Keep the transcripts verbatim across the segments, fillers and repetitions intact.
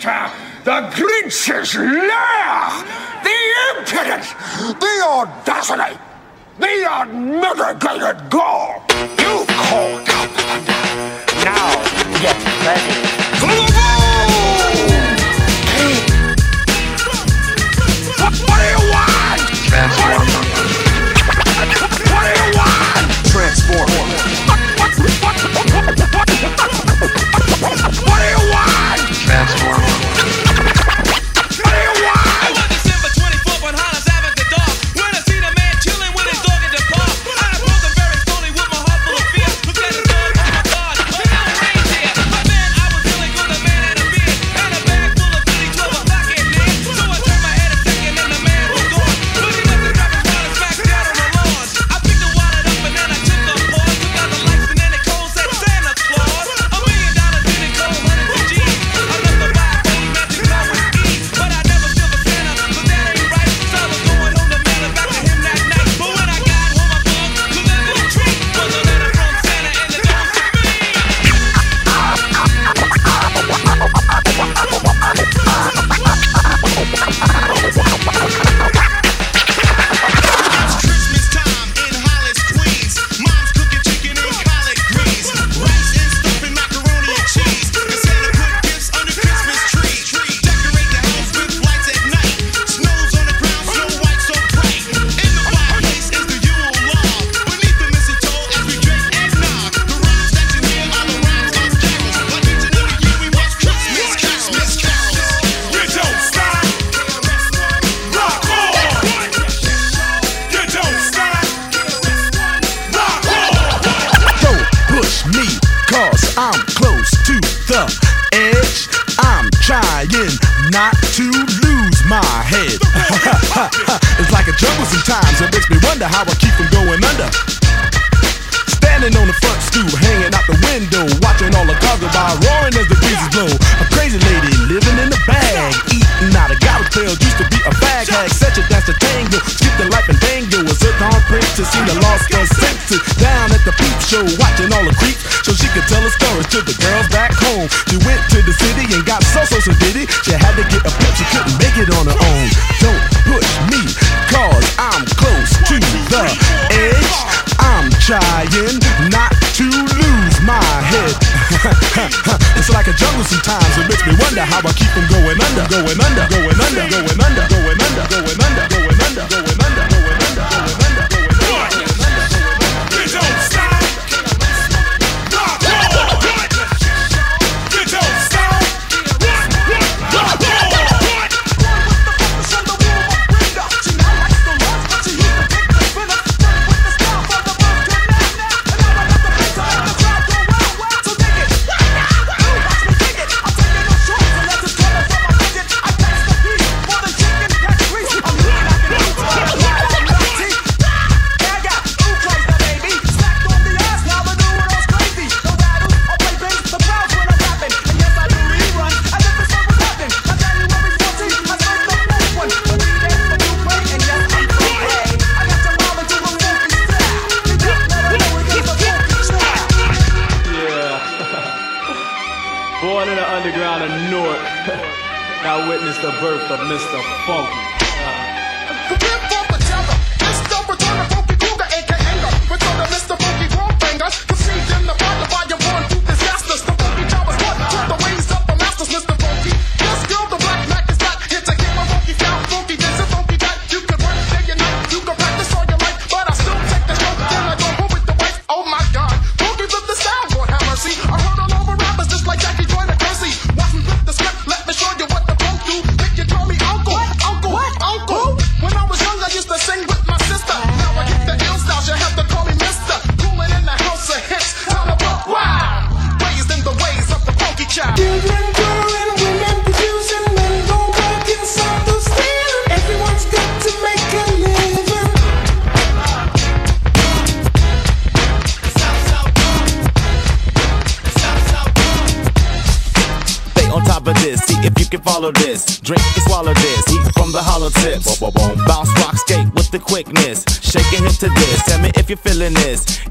character, the Grinch's lair, the impudence, the audacity, the unmitigated gall. You called out the thunder. Now get ready for the roll! What, what do you want? Transform. What do you want? Transform. What, what, what, what, what, what do you want? Transform.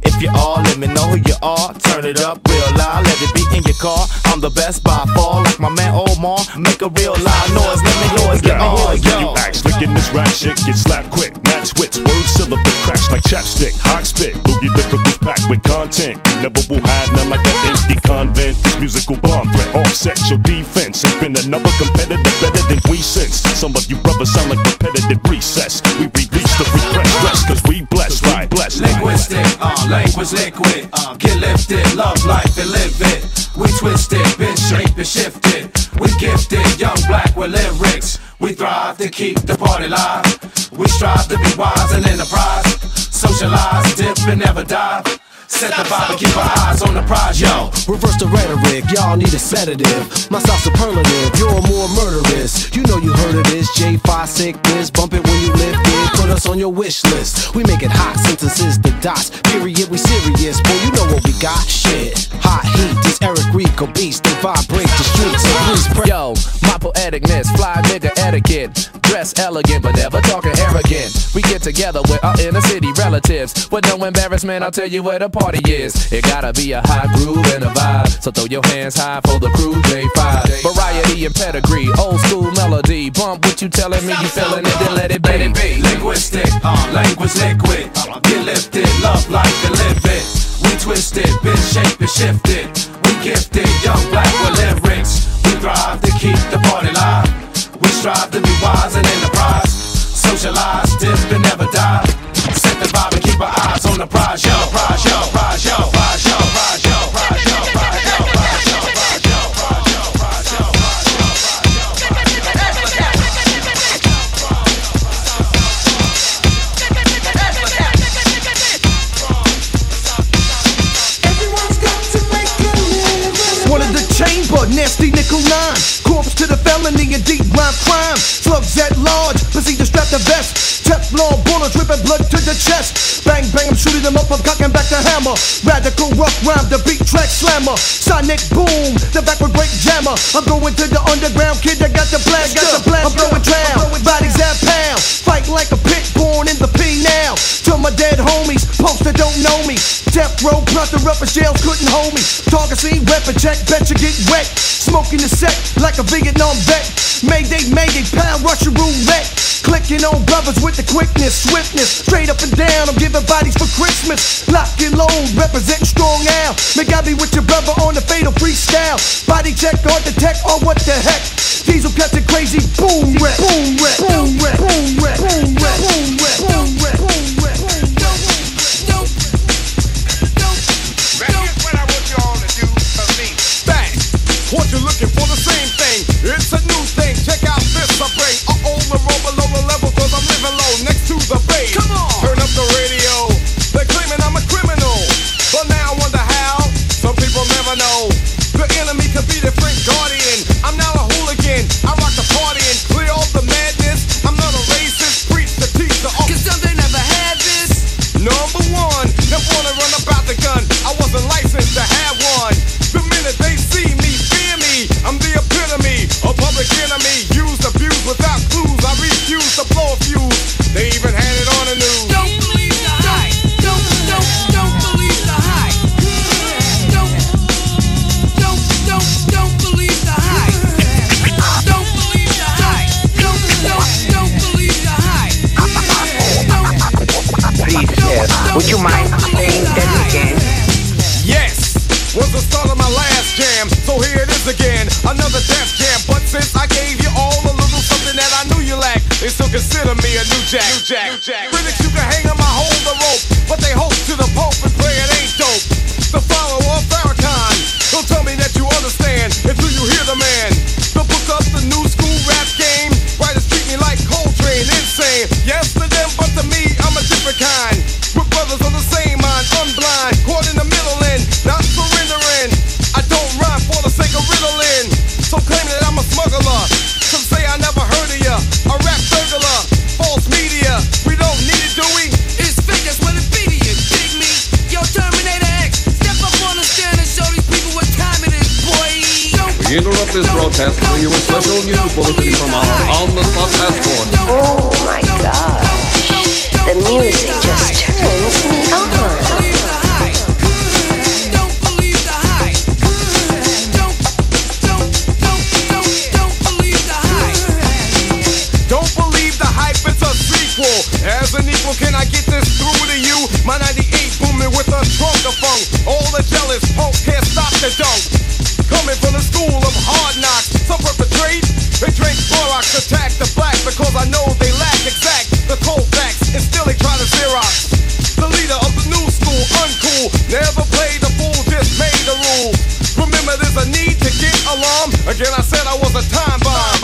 If you're all, let me know who you are. Turn it up real loud, let it be in your car. I'm the best by far. Like my man Omar, make a real loud noise. Let me noise get all yo. You act slick in this rap shit, get slapped quick. Match wits, word syllable cracks like chapstick. Hot spit, boogie lyricals packed with content. You never will hide none like that empty convent. This musical bomb threat, offset your defense. It's been another competitor better than we since. Some of you brothers sound like repetitive recess. We release the repressed stress, cause we blessed, right? Blessed. Linguistic, uh, language liquid. Uh, get lifted, love life and live it. We twisted, been shaped and shifted. We gifted, young black with lyrics. We thrive to keep the party alive. We strive to be wise and enterprise. Socialize, dip and never dive. Set the vibe and keep our eyes on the prize, yo. Reverse the rhetoric, y'all need a sedative. My style superlative, you're more murderous. You know you heard of this, J five sickness. Bump it when you lift it, put us on your wish list. We make it hot, sentences to dots. Period, we serious, boy, you know what we got. Shit, hot heat, this Eric Rico beast. They vibrate the streets, so please pre- Yo, my poeticness, fly nigga etiquette. Dress elegant, but never talking arrogant. We get together with our inner city relatives. With no embarrassment, I'll tell you where the party is. It gotta be a hot groove and a vibe. So throw your hands high for the crew, J five. Variety and pedigree, old school melody. Bump what you telling me, you feeling it, then let it be. Let it be. Linguistic, uh, language liquid. Uh, get lifted, love life and live it. We twisted, been shaped and shifted. We gifted, young black with lyrics. We thrive to keep the party live. We strive to be wise and enterprise. Socialize, dip and never die. Set the vibe and keep our eyes on the prize, yo. Prize, yo, prize, yo, prize, yo, prize, yo, prize, yo, prize, yo, prize, yo, prize, yo, prize, yo, prize, yo, prize, yo. Everyone's got to make a living. One of the chamber, nasty nickel nine. Corpse to the felony and deep line crime. Slugs at large, proceed to strap the vest. Teflon bullets ripping blood to the chest. Bang bang, I'm shooting them up, I'm cocking back the hammer. Radical rough rhyme, the beat track slammer. Sonic boom, the backward break jammer. I'm going to the underground, kid, I got the blast. Got the blast, I'm blowing down, bodies at pound. Fight like a pit, born in the P now. To my dead homies, posts that don't know me. Death row, plus the rubber shells couldn't hold me. Target scene, weapon check, bet you get wet. Smoking the set like a Vietnam vet. Mayday, mayday, pound Russian roulette. Clicking on brothers with the quickness, swiftness. Straight up and down, I'm giving bodies for Christmas. Lock and load, represent strong now. Make I be with your brother on the fatal freestyle. Body check, hard to detect, or what the heck. Diesel catching crazy, boom wreck, boom wreck, boom wreck, boom wreck, boom wreck, boom wreck, boom wreck, boom wreck. Don't, don't, here's what I want you all to do for me. Bang, what you looking for, the same thing. It's a new thing, check out this I bring. Uh-oh, the roll below the level, cause I'm living low next to the bay. Come on! Turn up the radio, they're claiming I'm a criminal. But now I wonder how, some people never know. The enemy could be their friend guardian. I'm now a hooligan, I rock the party and clear all the madness. I'm not a racist, preach the teacher. Cause some they never had this. Number one, they wanna run about the gun. I wasn't licensed to have one. The minute they see me, fear me, I'm the epitome. A public enemy, used, abused without clues. I refuse to blow a fuse. They even had it on the news. Don't believe the hype. Don't, don't, don't believe the hype. Don't, don't, don't, don't believe the hype. Don't believe the hype. Don't, don't, don't believe the hype. Please, Chef, would you mind saying that again? Yes, was the start of my last jam. So here it is again, another death jam. But since I gave you all a little something that I knew you lacked, they still consider me a new jack. New jack. New jack. Critics, you can hang on my hold the rope, but they hope to the Pope and play it ain't dope. The follower of Farrakhan, don't tell me that you understand until you hear the man. So book up the new school rap game. Writers treat me like Coltrane, insane. Yes to them, but to me, I'm a different kind. With brothers on the same mind, unblind, caught in the middle and not surrendering. I don't rhyme for the sake of riddling. So claim that I'm a smuggler. Some say I never heard of ya. A rap burglar, false media. We don't need it, do we? It's fake, that's what it be to you, dig me. Yo, Terminator X, step up on the stand and show these people what time it is, boy. We interrupt this broadcast to bring you a special news bulletin from our on the spot passport. Oh my God, the music just turns me on. Don't believe the hype. Don't Again, I said I was a time bomb.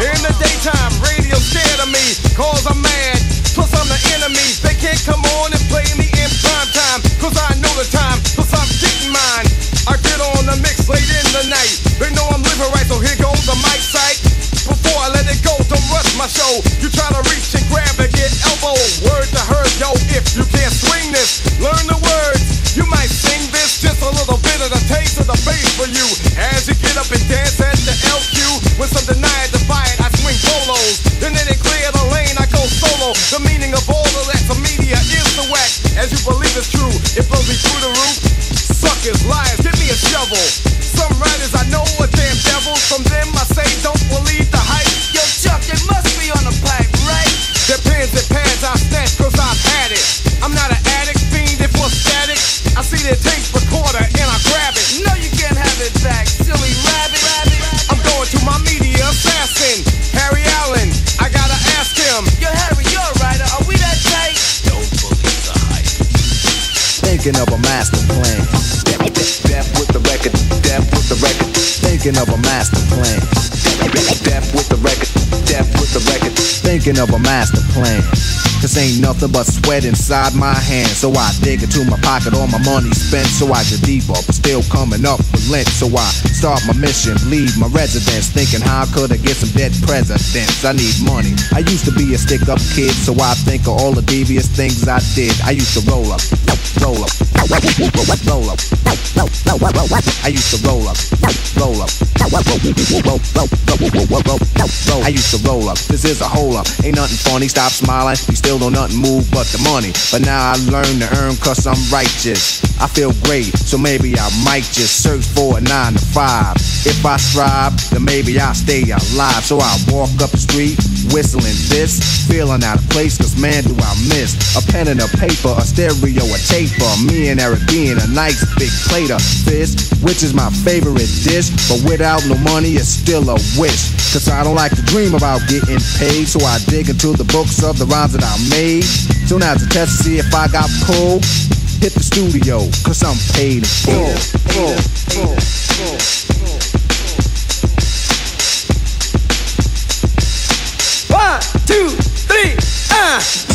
In the daytime, radio scared of me, cause I'm mad. Plus I'm the enemy. They can't come on and play me in prime time, cause I know the time, plus I'm getting mine. I get on the mix late in the night. They know I'm living right, so here goes the mic sight. Before I let it go, don't rush my show. You try to reach and grab and get elbow. Word to her, yo, if you can't swing this, learn the words. You might sing this, just a little bit of the taste of the bass for you. As you get up and dance at the L Q, with some deny and defy it, I swing polos. Then it clear the lane, I go solo. The meaning of all of that to media is the whack. As you believe it's true, it blows me through the roof. Suckers, liars, give me a shovel. Some writers I know are damn devils. From them I say don't believe the hype. Yo Chuck, it must be on the pipe, right? Their pens and pads I snatch cause I've had it. I'm not an addict, fiend if we're static. I see their tape recorder and I grab it. No, you can't have it back, silly rabbit. I'm going to my media assassin, Harry Allen. I gotta ask him. Yo Harry, you're a writer, are we that tight? Don't believe the hype. Thinking of a master plan. Death with the record, death with the record. Thinking of a master plan. Death with the record, death with the record. Thinking of a master plan. Cause ain't nothing but sweat inside my hands. So I dig into my pocket, all my money spent. So I get deeper, but still coming up with lint. So I start my mission, leave my residence. Thinking how could I get some dead presidents? I need money. I used to be a stick-up kid, so I think of all the devious things I did. I used to roll up, roll up, roll up. I used to roll up, roll up, roll. I used to roll up. This is a hole up. Ain't nothing funny, stop smiling. You still don't nothing move but the money. But now I learn to earn cause I'm righteous. I feel great, so maybe I might just search for a nine to five. If I strive, then maybe I'll stay alive. So I walk up the street, whistling this, feeling out of place, cause man do I miss a pen and a paper, a stereo, a taper. Me and Eric being a nice big plate of fish, which is my favorite dish. But without no money, it's still a wish. Cause I don't like to dream about getting paid. So I dig into the books of the rhymes that I made. So now it's a test to see if I got cold. Hit the studio, cause I'm paid in full. full, full, full, full. One, two, three, ah!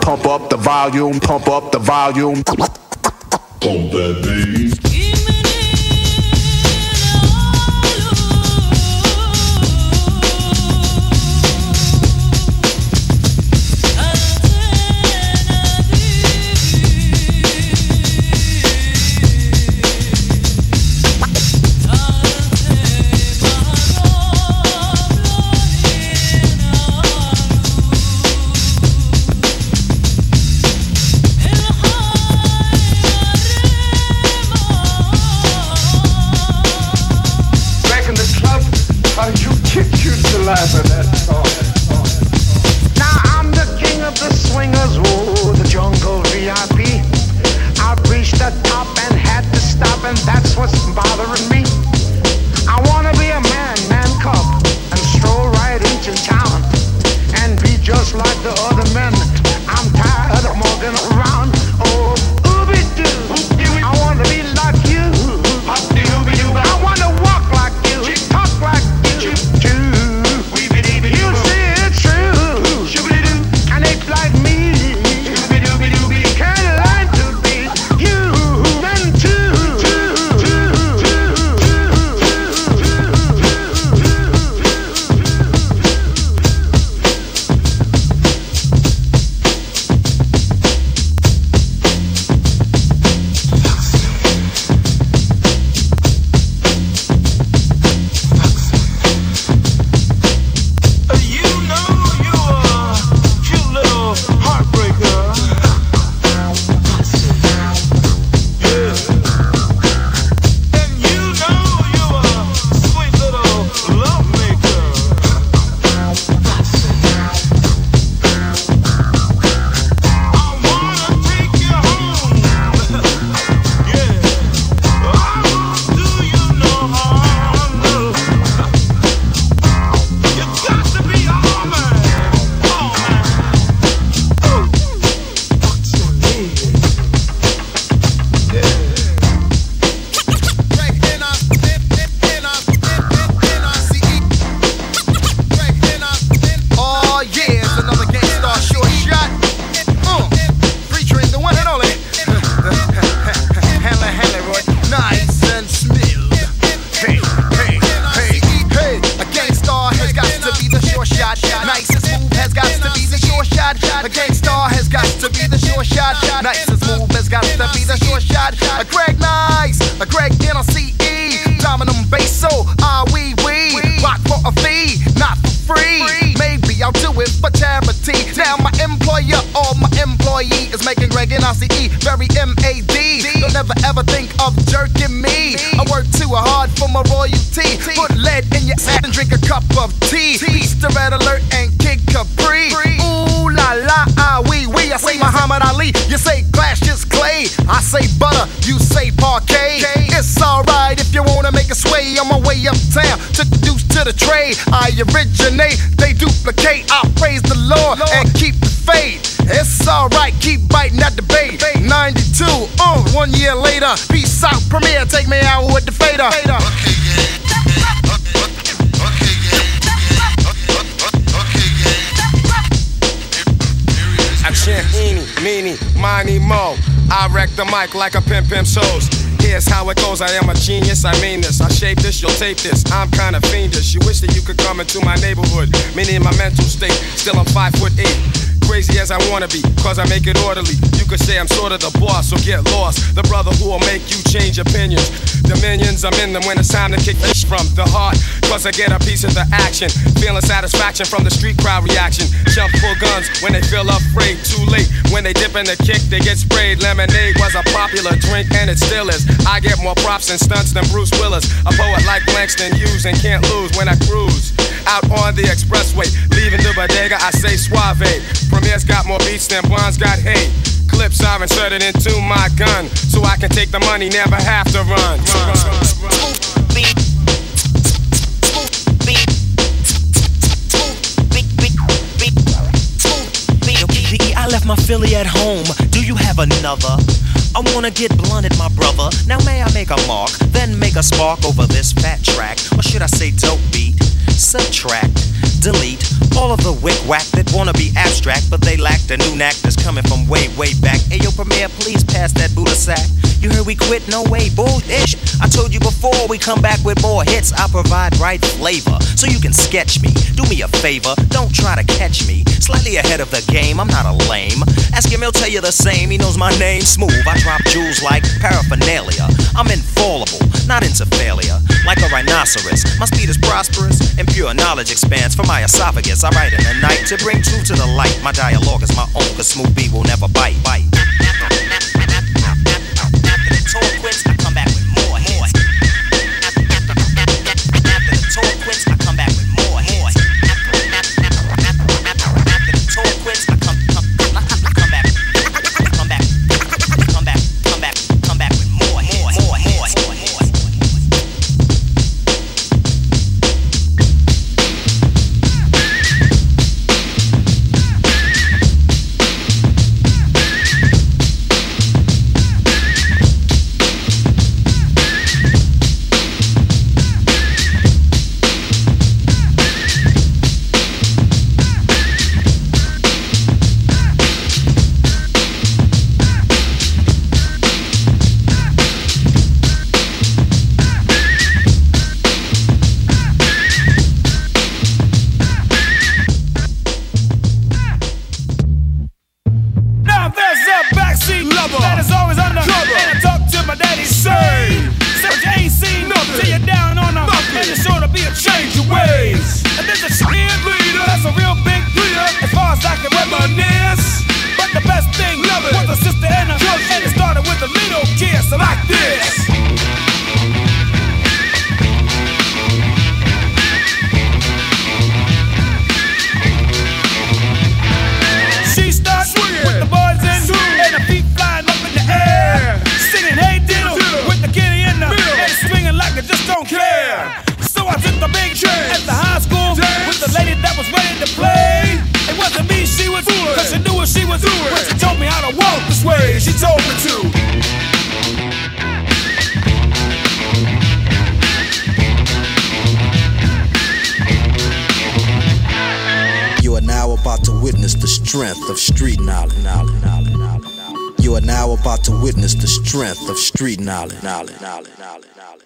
Pump up the volume, pump up the volume. Pump that bass. shot. A gangstar has got to be the sure shot. Nice and smooth has got to be the sure shot. A Greg Nice, a Greg N O C E, Dominum Basso, ah wee wee. Rock for a fee, not for free. Maybe I'll do it for charity. Now my employer or my employee is making Greg N O C E very M A D. Don't ever ever think of jerking me. I work too hard for my royalty. Put lead in your ass and drink a cup of tea. Beast the Red Alert and Kid Capri. Ooh la la, ah wee wee. I say Muhammad Ali, you say glass just clay. I say butter, you say parquet. It's alright if you wanna make a sway. On my way uptown, took the deuce to the tray. I originate, they duplicate. I praise the Lord and keep the faith. It's alright, keep biting that debate. Ninety-two, uh, one year later. Peace out, premiere, take me out with the fader. Okay, yeah. Eeny, meeny, miny, mo. I wreck the mic like a pimp, pimp shows. Here's how it goes, I am a genius, I mean this. I shape this, you'll tape this, I'm kinda fiendish. You wish that you could come into my neighborhood, meaning my mental state, still I'm five foot eight. Crazy as I wanna be, cause I make it orderly. You could say I'm sorta the boss, so get lost. The brother who'll make you change opinions. The minions, I'm in them when it's time to kick this from the heart. Cause I get a piece of the action. Feeling satisfaction from the street crowd reaction. Chumps pull guns when they feel afraid. Too late, when they dip in the kick, they get sprayed. Lemonade was a popular drink and it still is. I get more props and stunts than Bruce Willis. A poet like Langston Hughes and can't lose when I cruise. Out on the expressway, leaving the bodega, I say suave. Premier's got more beats than Blonde's got hate. Clips I've inserted into my gun, so I can take the money, never have to run. I left my Philly at home. Do you have another? I wanna get blunted, my brother. Now may I make a mark, then make a spark over this fat track, or should I say dope beat? Subtract, delete all of the wick-wack that wanna be abstract, but they lack the new knack that's coming from way, way back. Ayo, Premier, please pass that Buddha sack. You heard we quit? No way, bull-ish. I told you before, we come back with more hits. I provide right flavor, so you can sketch me. Do me a favor, don't try to catch me. Slightly ahead of the game, I'm not a lame. Ask him, he'll tell you the same, he knows my name. Smooth, I drop jewels like paraphernalia. I'm infallible, not into failure. Like a rhinoceros, my speed is prosperous, and pure knowledge expands from my esophagus. I write in the night to bring truth to the light. My dialogue is my own, cause Smooth B will never bite. Bite. After the tour quits, I come back with more hits. After the tour quits, I come back with more hits. After the tour quits, I come back, come back, come back, come back, come back with more hits. More hits. Strength of street knowledge. knowledge, knowledge, knowledge, knowledge, knowledge.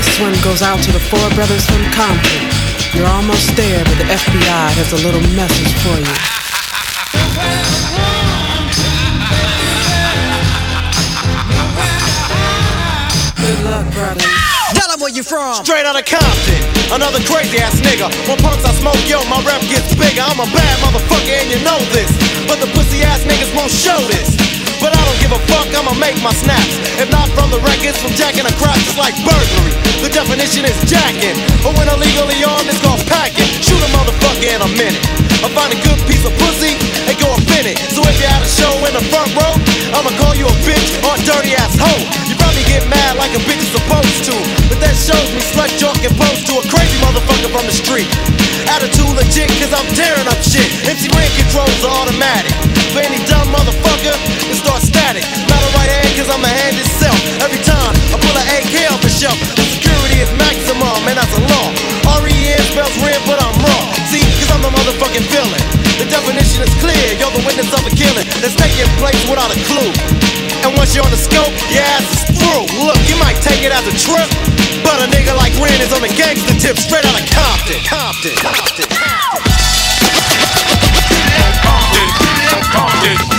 This one goes out to the four brothers from Compton. You're almost there, but the F B I has a little message for you. Good luck, brother. Tell him where you from. Straight out of Compton. Another crazy ass nigga. When punks I smoke, yo, my rap gets bigger. I'm a bad motherfucker and you know this. But the pussy ass niggas won't show this. But I don't give a fuck, I'ma make my snaps. If not from the records, from jacking a crop, just like burglary. The definition is jacking. But when illegally armed, it's called packing. Shoot a motherfucker in a minute. I find a good piece of pussy and go offend it. So if you're at a show in the front row, I'ma call you a bitch or a dirty ass hoe. You probably get mad like a bitch is supposed to, but that shows me slut jock and pose to a crazy motherfucker from the street. Attitude legit, cause I'm tearing up shit. Empty ring controls are automatic. For any dumb motherfucker, it starts static. Not a right hand, cause I'm the hand itself. Every time I pull an A K off the shelf, the security is maximum, and that's a law. R E N spells red, but I'm wrong. See, cause I'm the motherfucking villain. The definition is clear, you're the witness of a killing that's taking place without a clue. And once you're on the scope, your ass is through. Look, you might take it as a trip, but a nigga like Ren is on the gangster tip. Straight out of Compton, Compton, Compton, Compton, Compton, Compton.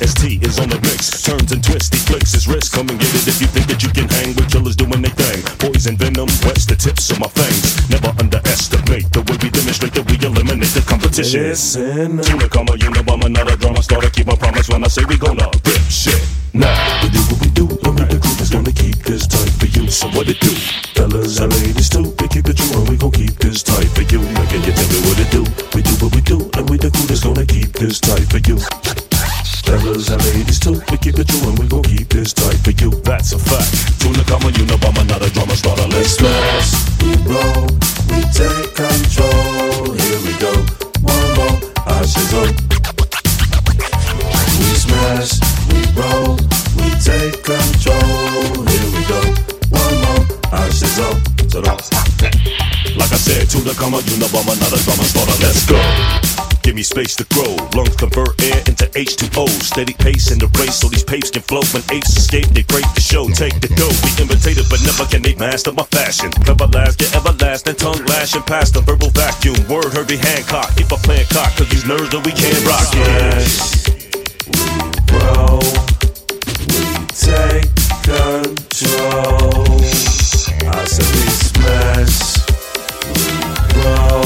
As T is on the mix, turns and twists, he flicks his wrist. Come and get it if you think that you can hang with killers doing their thing. Poison venom wets the tips of my fangs. Never underestimate the way we demonstrate that we eliminate the competition. Listen to the karma, you know I'm not a drama starter. Keep my promise when I say we gonna rip shit. Now we do what we do, only the group is gonna keep this tight for you. So what it do? Fellas and ladies too, they keep it true and we gon' keep this tight for you. Now can you tell me what it do? We do what we do, and we the crew that's gonna keep this tight for you. Fellas and ladies too, we keep it true and we gon' keep this tight for you. That's a fact. Tune the comma, you know I'm not a drama starter. Let's smash, we roll, we take control. Here we go, one more, I shizzle. We smash, we roll, we take control. Here we go, one more, I shizzle. So don't stop that. Like I said, tune the comma, you know I'm not a drama starter. Let's go. Give me space to grow, lungs convert air into H two O. Steady pace in the race so these papes can flow. When apes escape, they break the show, take the dough. We imitated, but never can they master my fashion. Never last, get everlasting, tongue lashing past the verbal vacuum. Word Herbie Hancock, keep a plan cock, cause these nerds that we can't rock. Yes, we grow, we take control. I said we smash, we grow,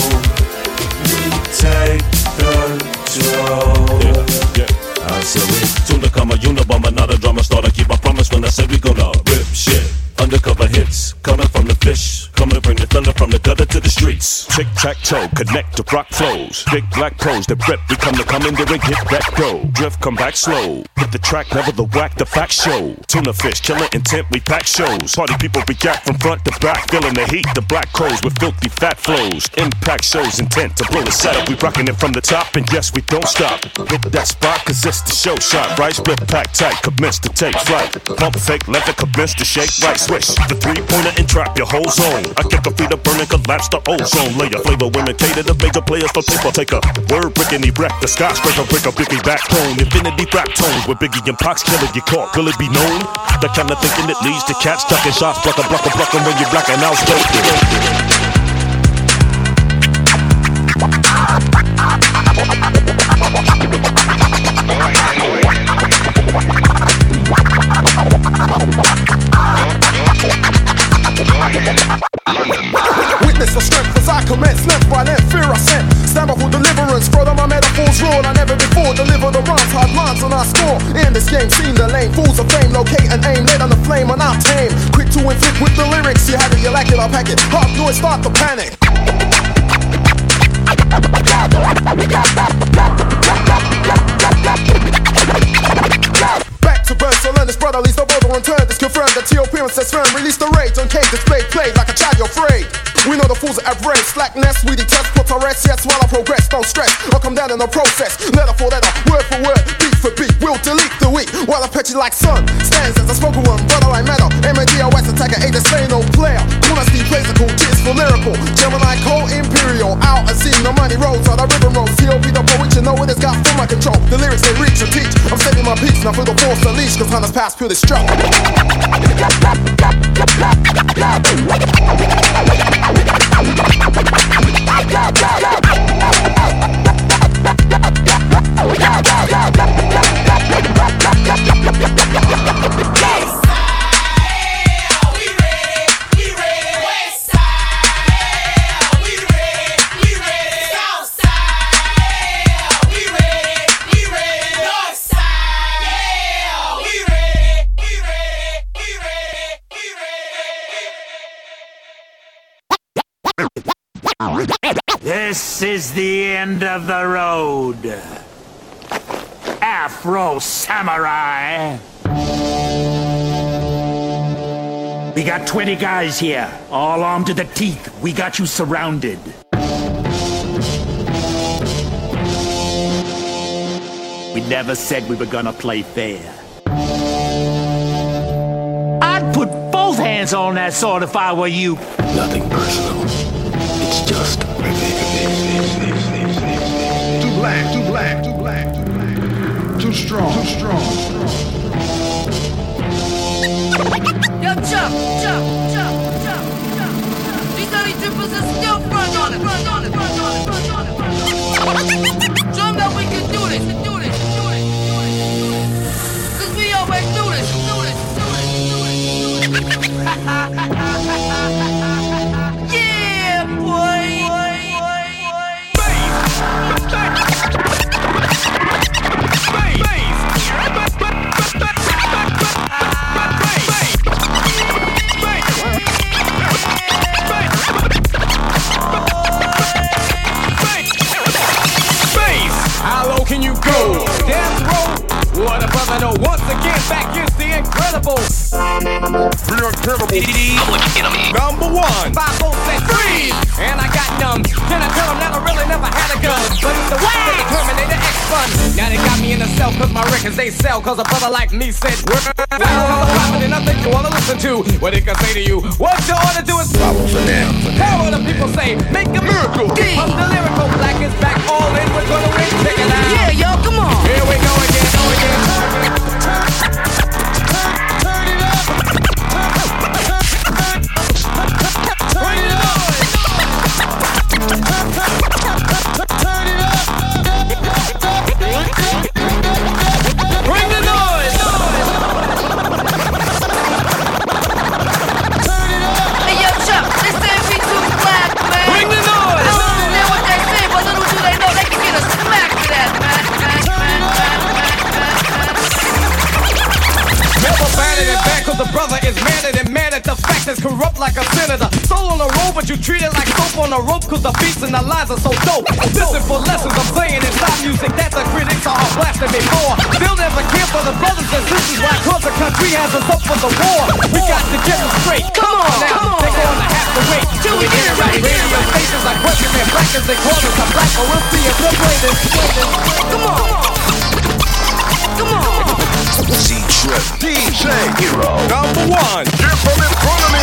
we take control. Yeah, yeah. I said we tune the comma, you know I'm not a drama starter. Keep my promise when I say we gonna rip shit. Undercover hits, coming from the fish, coming to bring the thunder from the gutter to the streets. Tic tac toe, connect to rock flows. Big black pros that rip, we come to come in there and hit that go. Drift, come back slow. Hit the track, never the whack, the fact show. Tuna fish, killer intent, we pack shows. Party people react from front to back, feeling the heat. The black crows with filthy fat flows. Impact shows intent to blow the setup. We rocking it from the top, and yes, we don't stop. Hit that spot, cause it's the show shot. Rice split pack tight, commence to take flight. Pump fake leather, commence to shake rice. Swish the three-pointer and trap your whole zone. I get the feet of burning, collapse the ozone layer. Flavor women cater to major players for paper. Take a word brick and erect the skyscraper. Break a biggie backbone, infinity rap tones. With Biggie and Pox killer you caught, will it be known? The kind of thinking that leads to cats ducking shots. Block a block a block, and when you're blacking out, stroke it. Witness the strength as I commence, left by left, fear I sent. Stand up for deliverance, further my metaphors roar. I never before deliver the rhymes, hard lines and I score. In this game, seen the lane, fools of fame. Locate and aim, led on the flame and I'm tame. Quick to inflict with the lyrics, you have it, you lack it, I'll pack it. Hard noise, start the panic. Back to birth, so learn this brotherly's no brother unturned. It's confirmed that T O P says firm. Release the rage on cage display, played like a child you're afraid. We know the fools that have raised slackness, we detest, put our rest, yes, while I progress, don't stress. I'll come down in the process, letter for letter, word for word, beat for beat. We'll delete the weak, while I petty like sun. Stands as a spoken one, brother I matter. M A D O S attacker, A, this ain't no player. Honesty plays a cool, cheers for lyrical. Gemini, Cole, Imperial, out and seen the money rolls, on the river rolls. T O P the poet, you know it has got full my control. The lyrics they reach and teach, I'm saving my peace, now for the force. The leash, cause hunters pass through the stroke. This is the end of the road. Afro-Samurai. We got twenty guys here, all armed to the teeth. We got you surrounded. We never said we were gonna play fair. I'd put both hands on that sword if I were you. Nothing personal. It's just too black, too black, too black, too black, too strong, too strong. Yo, jump, jump, jump, jump, jump. These dirty drippers are still front on it, front on it, front on it, front on it, front on it. Drum that we can do this, do this, do this, do this, do this. Once again, back is the incredible. We are terrible. Public Enemy. Number one. Five, four, six, three. And I got numb. Then I tell them that I really never had a gun. But it's the way the Terminator X fun. Now they got me in a cell cause my records they sell. Cause a brother like me said, we're and I think you wanna listen to what it can say to you. What you ought to do is follow for now. How will the people say? Make a miracle. Pump the lyrical. Black is back. All in. We're gonna win. Check it out. Yeah, yo, come on. Here we go again. Go again. Corrupt like a senator, soul on a roll, but you treat it like soap on a rope. Cause the beats and the lines are so dope. Listen for lessons, I'm playing inside music that the critics are blasting me for. Still never care for the brothers and sisters. Why cause the country has us up for the war. We got to get them straight. Come on now, they're gonna have to wait till we get it right. Radio stations like question and black as they call us. I'm black, but we'll see if they're playing this. Come on, come on. Z-Trip D J Hero number one. Get from in front of me.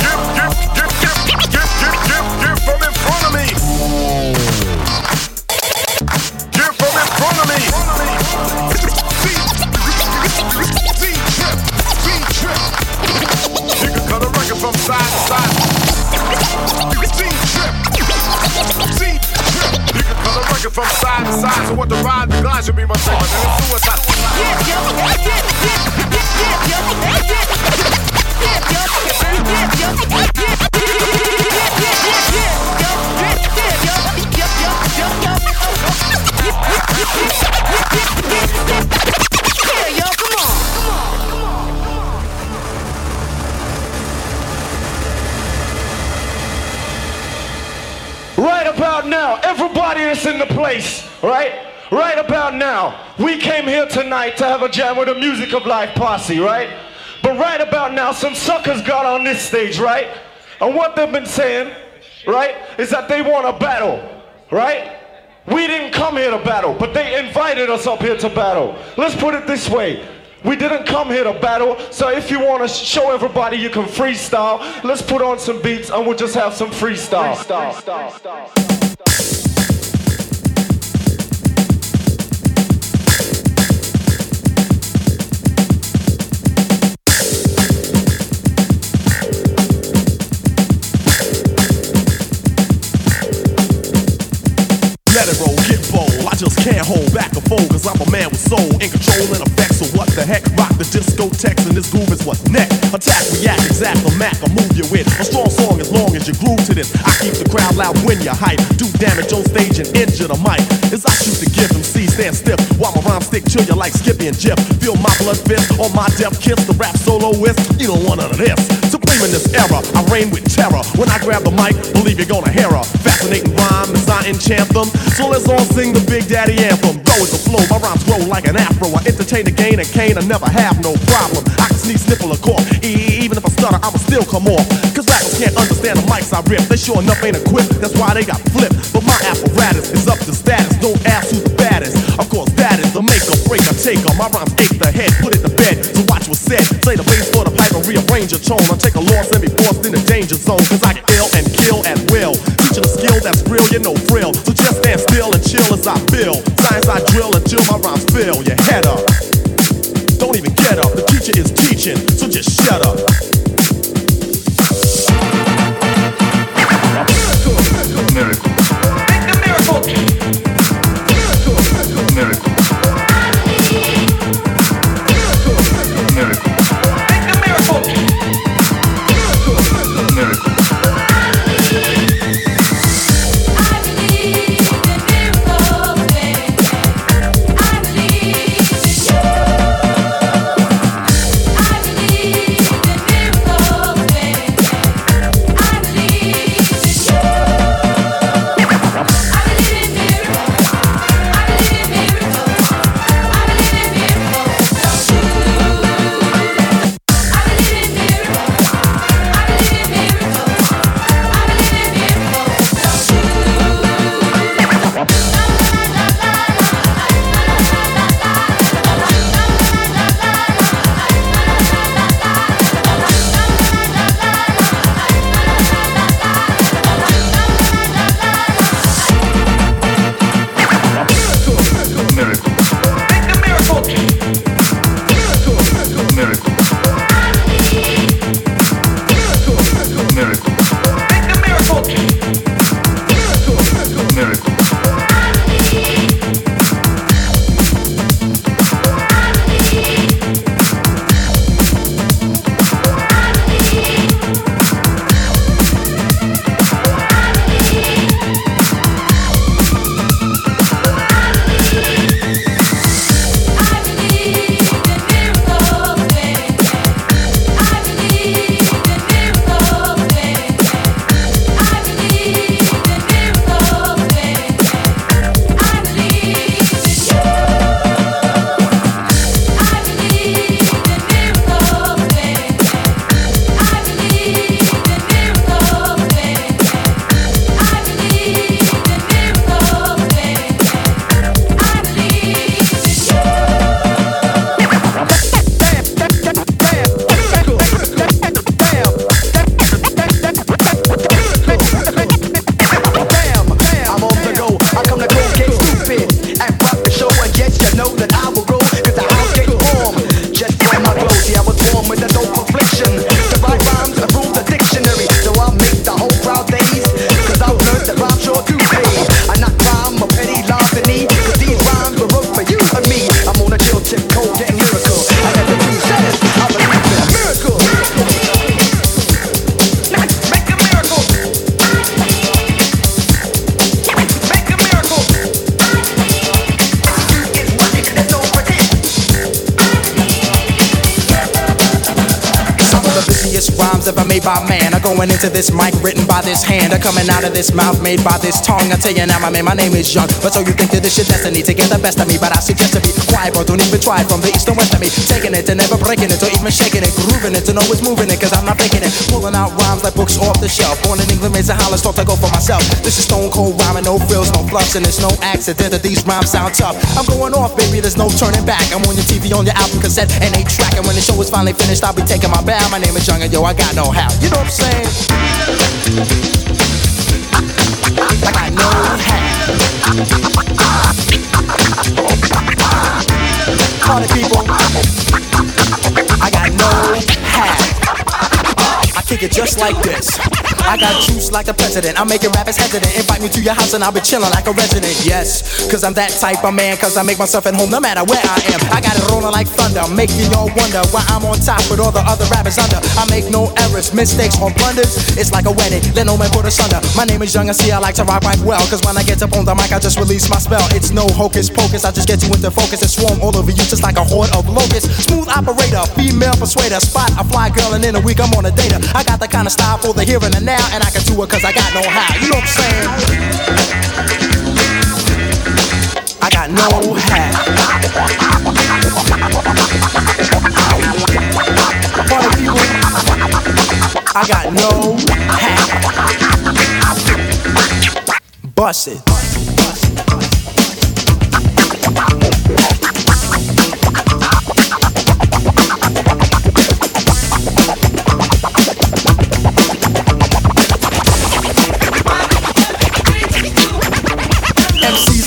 Get, get, get, get, get, get, get, get from in front of me. Get from in front of me. Z-Trip, Z-Trip. You can cut a record from side to side. Z-Trip, Z-Trip. You can cut a record from side to side. So what the ride, the glide should be my thing. Right about now, everybody is in the place, right? Right about now, we came here tonight to have a jam with the Music of Life Posse, right? But right about now, some suckers got on this stage, right? And what they've been saying, right, is that they want a battle, right? We didn't come here to battle, but they invited us up here to battle. Let's put it this way. We didn't come here to battle, so if you want to show everybody you can freestyle, let's put on some beats and we'll just have some freestyle. Freestyle. Freestyle. Freestyle. Freestyle. Just can't hold back or fold, cause I'm a man with soul, in control and effect, so what the heck, rock the discotheques and this groove is what's next, attack, react, exact, or mac, or move you in, a strong song as long as you groove to this, I keep the crowd loud when you hype, do damage on stage and injure the mic, as I shoot the gift, M C stand stiff, while my rhymes stick chill you like Skippy and Jip, feel my blood fist, on my death kiss, the rap soloist, you don't want none of this, supreme in this era, I reign with terror, when I grab the mic, believe you're gonna hear her, fascinating rhyme as I enchant them, so let's all sing the big daddy anthem, go with the flow, my rhymes grow like an afro. I entertain the gain and cane, I never have no problem. I can sneeze, sniffle, or cough. E- even if I stutter, I'ma still come off. Cause rappers can't understand the mics I rip. They sure enough ain't equipped, that's why they got flipped. But my apparatus is up to status. Don't ask who's the baddest. Of course, that is the make or break or take on. My rhymes ache the head, put it to bed. So watch what's said. Play the bass for the pipe and rearrange your tone. I take a loss and be forced in the danger zone. Cause I kill and kill at will. Teaching a skill that's real, you know frill. So just stand still and chill as I feel. Science I drill until my rhymes fill. Your head up. Don't even get up. The teacher is teaching, so just shut up. A miracle. Make a miracle. Miracle. Miracle. Miracle. Make a miracle. Miracle. Miracle. the busiest rhymes ever made by man are going into this mic written by this hand, are coming out of this mouth made by this tongue. I tell you now, my man, my name is Young, but so you think that this shit destiny to get the best of me, but I suggest to be quiet, bro, don't even try it. From the east and west of me, taking it and never breaking it, or even shaking it, grooving it, to know it's moving it, cause I'm not faking it, pulling out rhymes like books off the shelf. Born in England, raised in Holland, thought to go for myself. This is stone cold rhyming, no frills, no fluffs, and it's no accident that these rhymes sound tough. I'm going off, baby, there's no turning back. I'm on your T V, on your album cassette, and they track, and when the show is finally finished, I'll be taking my bow. My name is Young and yo, I got no how. You know what I'm saying? I got no how. Party people, I got no how. I kick it just like this. I got juice like the president, I'm making rappers hesitant. Invite me to your house and I'll be chillin' like a resident. Yes, cause I'm that type of man, cause I make myself at home no matter where I am. I got it rolling like thunder, making y'all wonder why I'm on top with all the other rappers under. I make no errors, mistakes or blunders. It's like a wedding, let no man put us under. My name is Young and see I like to rock right well, cause when I get up on the mic I just release my spell. It's no hocus pocus, I just get you into focus and swarm all over you just like a horde of locusts. Smooth operator, female persuader, spot a fly girl and in a week I'm on a data. I got the kind of style for the here and the now, and I can do it cause I got no how. You know what I'm saying? I got no how. Party people, I got no how. Bust it.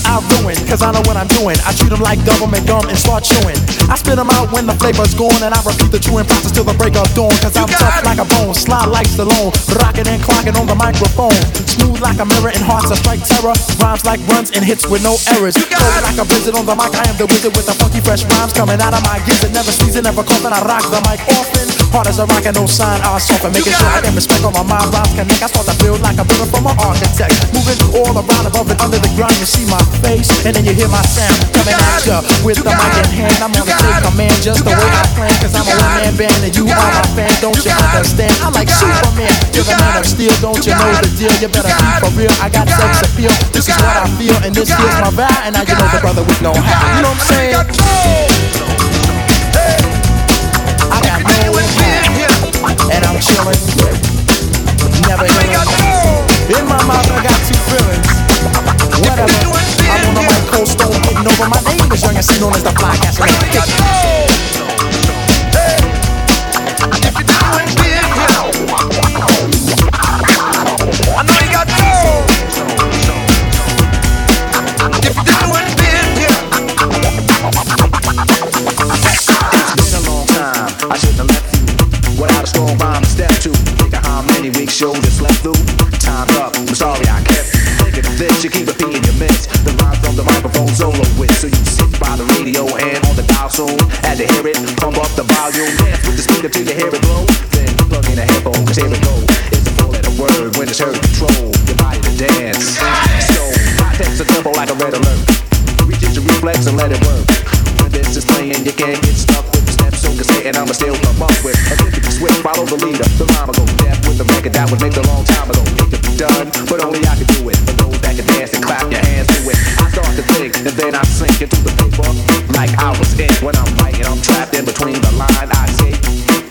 I ruin, cause I know what I'm doing. I treat them like Doberman gum and start chewing. I spit them out when the flavor's gone, and I repeat the chewing process till the break of dawn. Cause I'm tough like a bone, slide like Stallone, rocking and clocking on the microphone. Smooth like a mirror and hearts that strike terror. Rhymes like runs and hits with no errors. Cold like a blizzard on the mic, I am the wizard with the funky fresh rhymes coming out of my gizzard. Never sneezing, never coughing, I rock the mic often. Hard as a rock and no sign I soften, making sure I get respect on my mind. Rhymes connect, I start to build like a builder from an architect. Moving all around, above and under the ground. You see my face, and then you hear my sound coming at ya with the mic in hand. I'm on the take command just the way I plan, cause I'm a one-man band and you are my fan. Don't you understand? I'm like Superman, you're the man of steel. Don't you know the deal? You better be for real. I got sex appeal, this is what I feel, and this is my vibe. And now you know the brother with no how. You know what I'm saying? And I'm chillin', never healing. In my mouth I got two feelings. Whatever, I'm on the mic cold stone hitting over. My name is Young and seen known as the fly cast. If you're doing big, I know you got dough. If you're doing big, it's been a long time, I shouldn't have left without a strong rhyme to step to. Think of how many weak shoulders left through. Time's up, I'm sorry I kept thinking of this, you keep a thing in your midst. The rhyme from the microphone solo with, so you sit by the radio and on the dial soon. As you hear it, pump up the volume, dance with the speed until you hear it blow. Then plug in a headphone, cause here we go. It's the full of the word, when it's heard, control your body to dance. So, I text the tempo like a red alert. Reach into reflex and let it work. When this is playing, you can't get stuck with the steps, so you can say, and I'ma still come up with a good switch, follow the leader, the rhyme will go deaf with the record that was made a long time ago. It could be done, but only I could do it. For those that can dance and clap your hands to it. I start to think, and then I sink into the paper like I was in. When I'm writing, I'm trapped in between the line I see.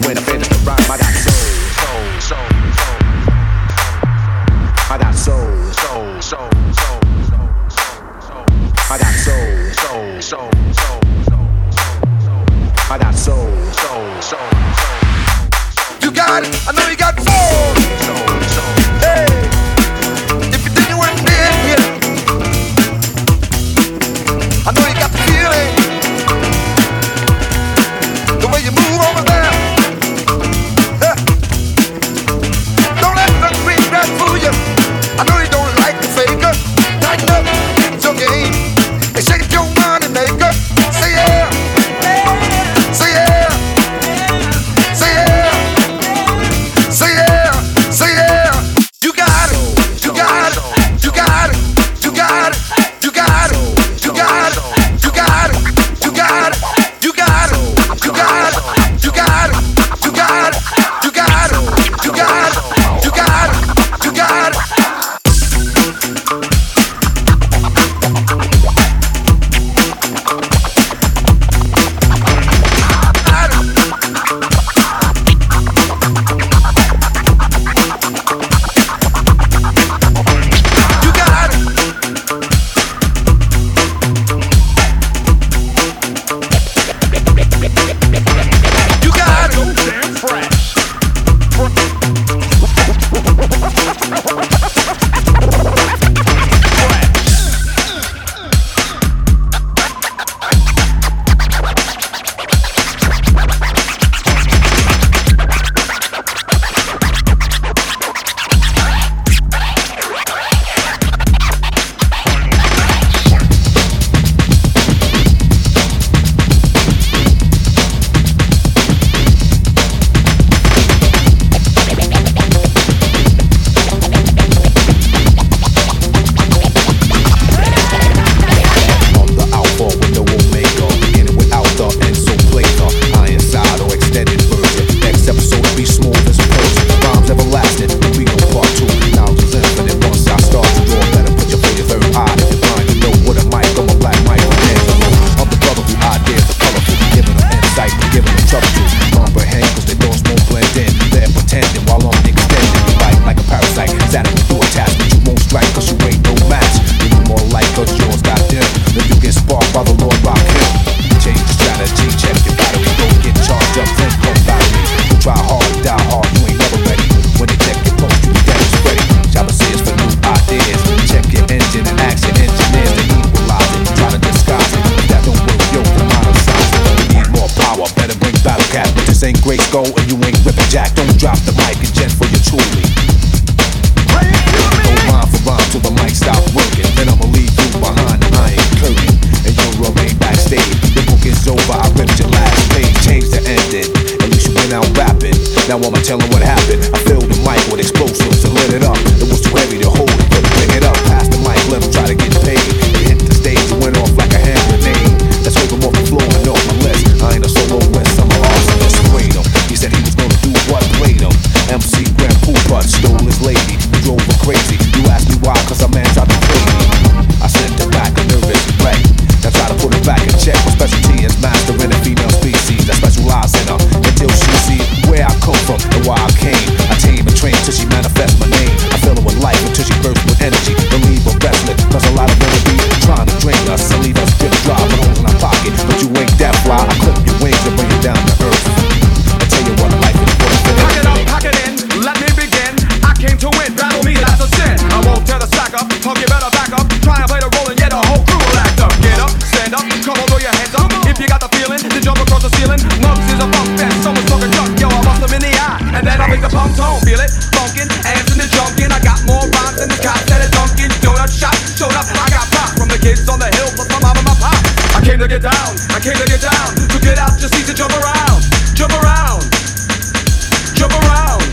When I finish the rhyme, I got soul, soul, soul, soul. I got soul, soul, soul, soul, soul, soul. I got soul, soul, soul, soul, soul, soul. I got soul, soul, soul, soul. You got it, I know you got four. Hey, if you didn't want to be here, I know you got the feeling. The way you move over there, yeah. Don't let the green grass fool you. I know you don't like the faker. Tighten up, it's your game. They shake your money maker. Say yeah, say yeah. Say yeah, say yeah. vocab, but this ain't great go and you ain't ripping jack. Don't drop the mic and just for your truly. Don't mind for rhyme till the mic stop working. Then I'ma leave you behind and I ain't clerking. And you'll remain backstage. The book is over, I ripped your last page. Change the ending, and you should went out rapping. Now I'ma tell them what happened. I filled the mic with explosives and lit it up. It was too heavy to hold it, but pick it up. Pass the mic, let them try to get paid. It hit the stage, it went off like a hand grenade. Let's wave them off the floor and off my list. I ain't a solo list, I'm a awesome Desperado. He said he was gonna do what, later. M C Grand Poobah stole his lady, drove her crazy. You asked me why, cause a man tried to kill me. I sent it back, a nervous wreck. Now try to put it back in check. My specialty is mastering a female species. I specialize in her until she sees where I come from and why I came. I tame and train till she manifests my name. I fill her with life until she bursts with energy. Don't leave her restless, cause a lot of women be trying to drain us and leave us drip dry, but holes in our pocket. But you ain't that fly. I clip your wings and bring you down to earth. I tell you what life is worth. Pack it up, pack it in, let me begin. I came to win, battle me, that's a sin. I won't tear the sack up, talk you better back up. Try and play the role and get a whole crew will act up. Get up, stand up, come on, throw your hands up. If you got the feeling, then jump across the ceiling. Mugs is a punk fan, someone's talking junk. Yo, I bust them in the eye, and then I make the pump tone. Feel it, funkin', ass in the junkin'. I got more rhymes than the cops at a Dunkin' Donut shop. Showed up, I got pop from the kids on the hill, plus my mom and my pop. I came to get down, I came to get down. So get out your seats and jump around, jump around, jump around,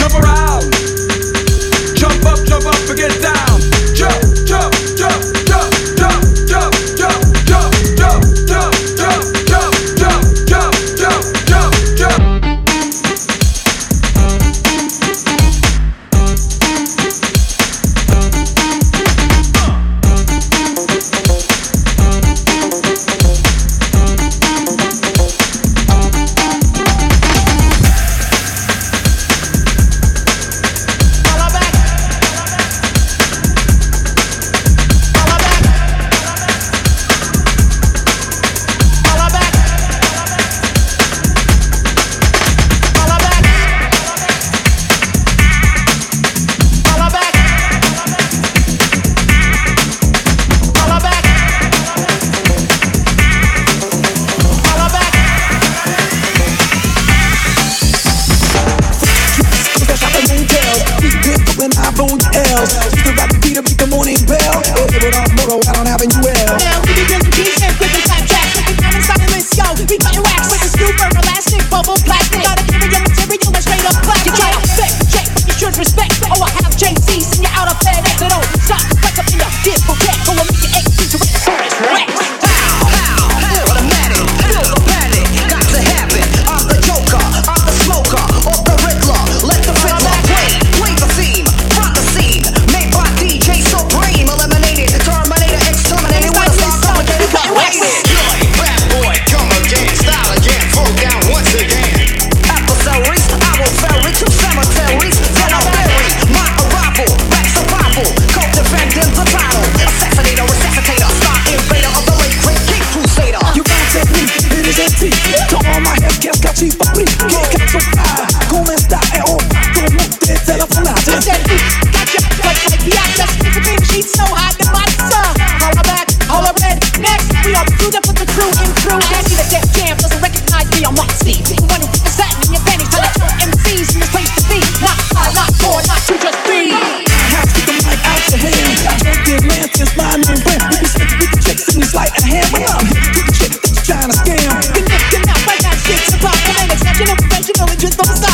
jump around, jump up, jump up and get down. Jump, jump, jump, jump, jump, jump, jump, jump, jump, jump, jump, jump, jump, jump, jump, jump, jump. Just don't stop.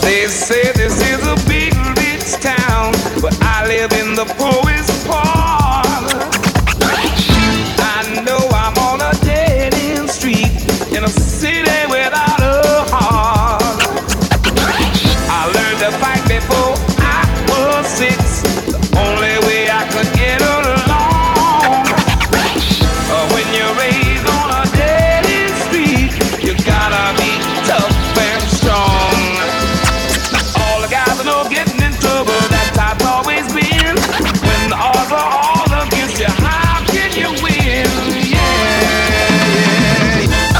They say this is a big rich town, but I live in the poorest part. I know I'm on a dead end street in a city without a heart. I learned to fight before I was six. The only way I could get along. When you're raised on a dead end street, you gotta be tough and strong. All the guys I know getting in trouble, that's how it's always been. When the odds are all against you, how can you win? Yeah, yeah.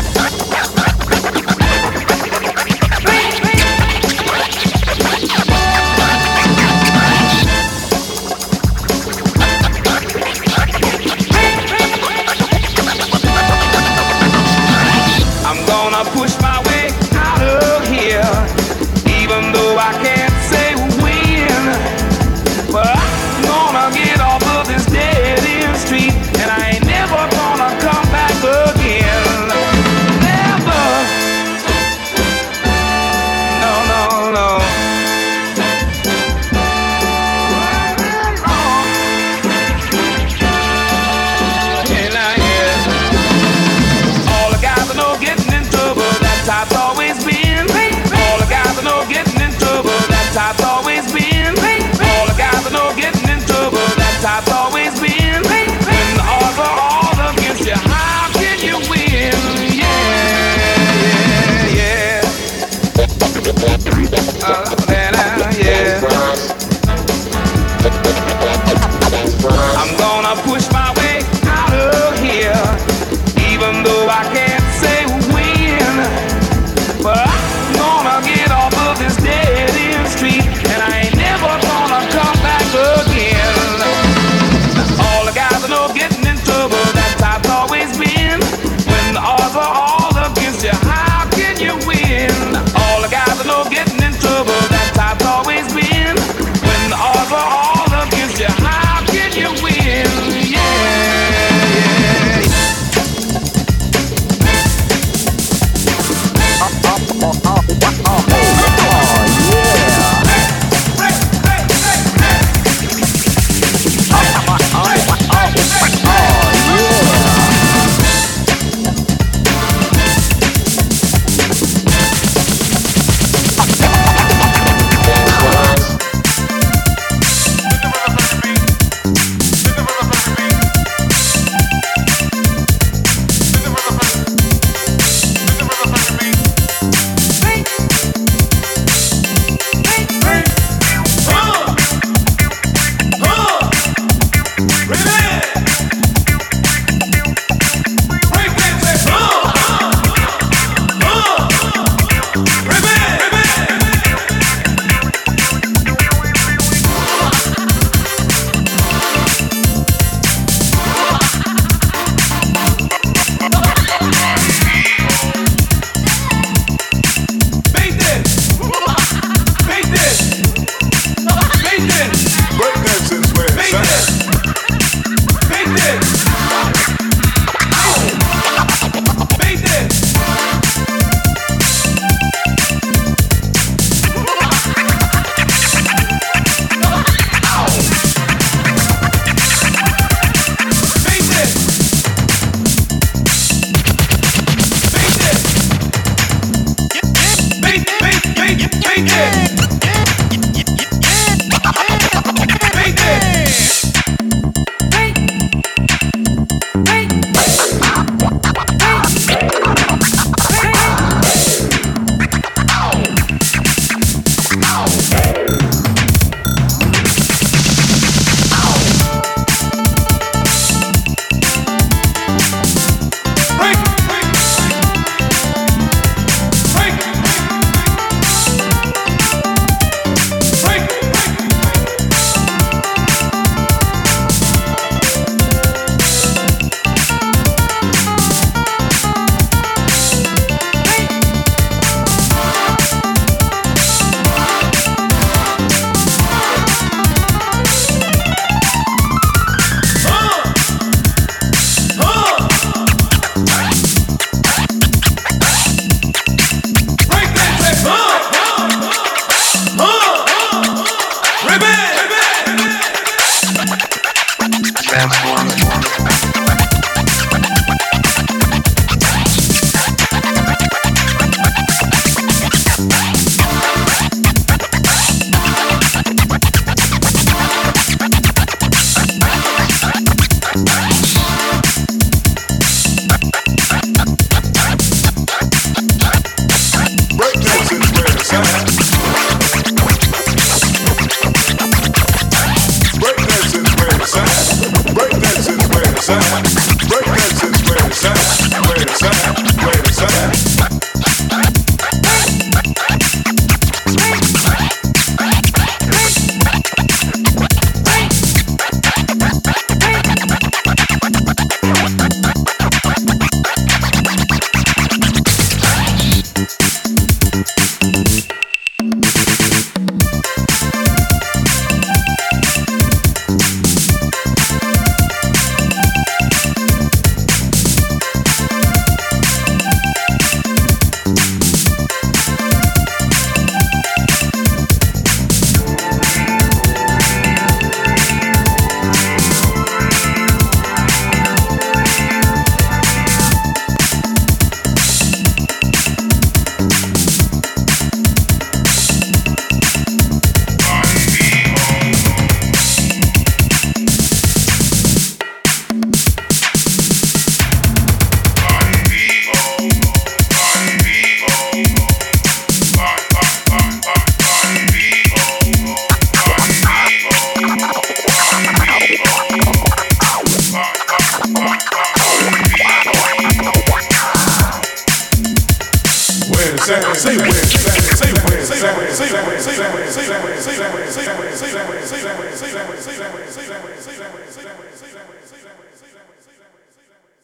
I'm gonna push my way out of here, even though I can't say when. But I'm gonna get off of this dead end street, and I ain't never gonna come back again. Never. No, no, no. And I, yeah. All the guys I know getting in trouble, that's how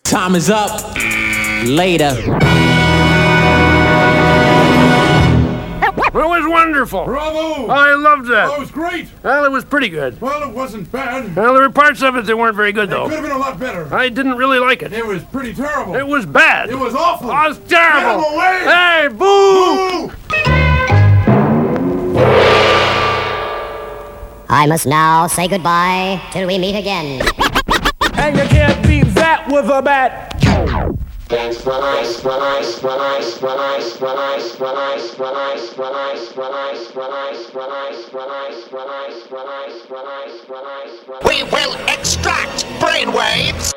Time is up. Later. It was wonderful. Bravo! I loved that. Oh, it was great. Well, it was pretty good. Well, it wasn't bad. Well, there were parts of it that weren't very good, though. It could have been a lot better. I didn't really like it. It was pretty terrible. It was bad. It was awful. I was terrible. Hey, boo! Boo! I must now say goodbye till we meet again. And you can't beat that with a bat. Thanks for ice, for ice, for ice, for ice, for ice, for ice, for ice, for ice, for ice, for ice, for ice, for ice, for ice, for ice, for ice, for ice, for ice. We will extract brainwaves.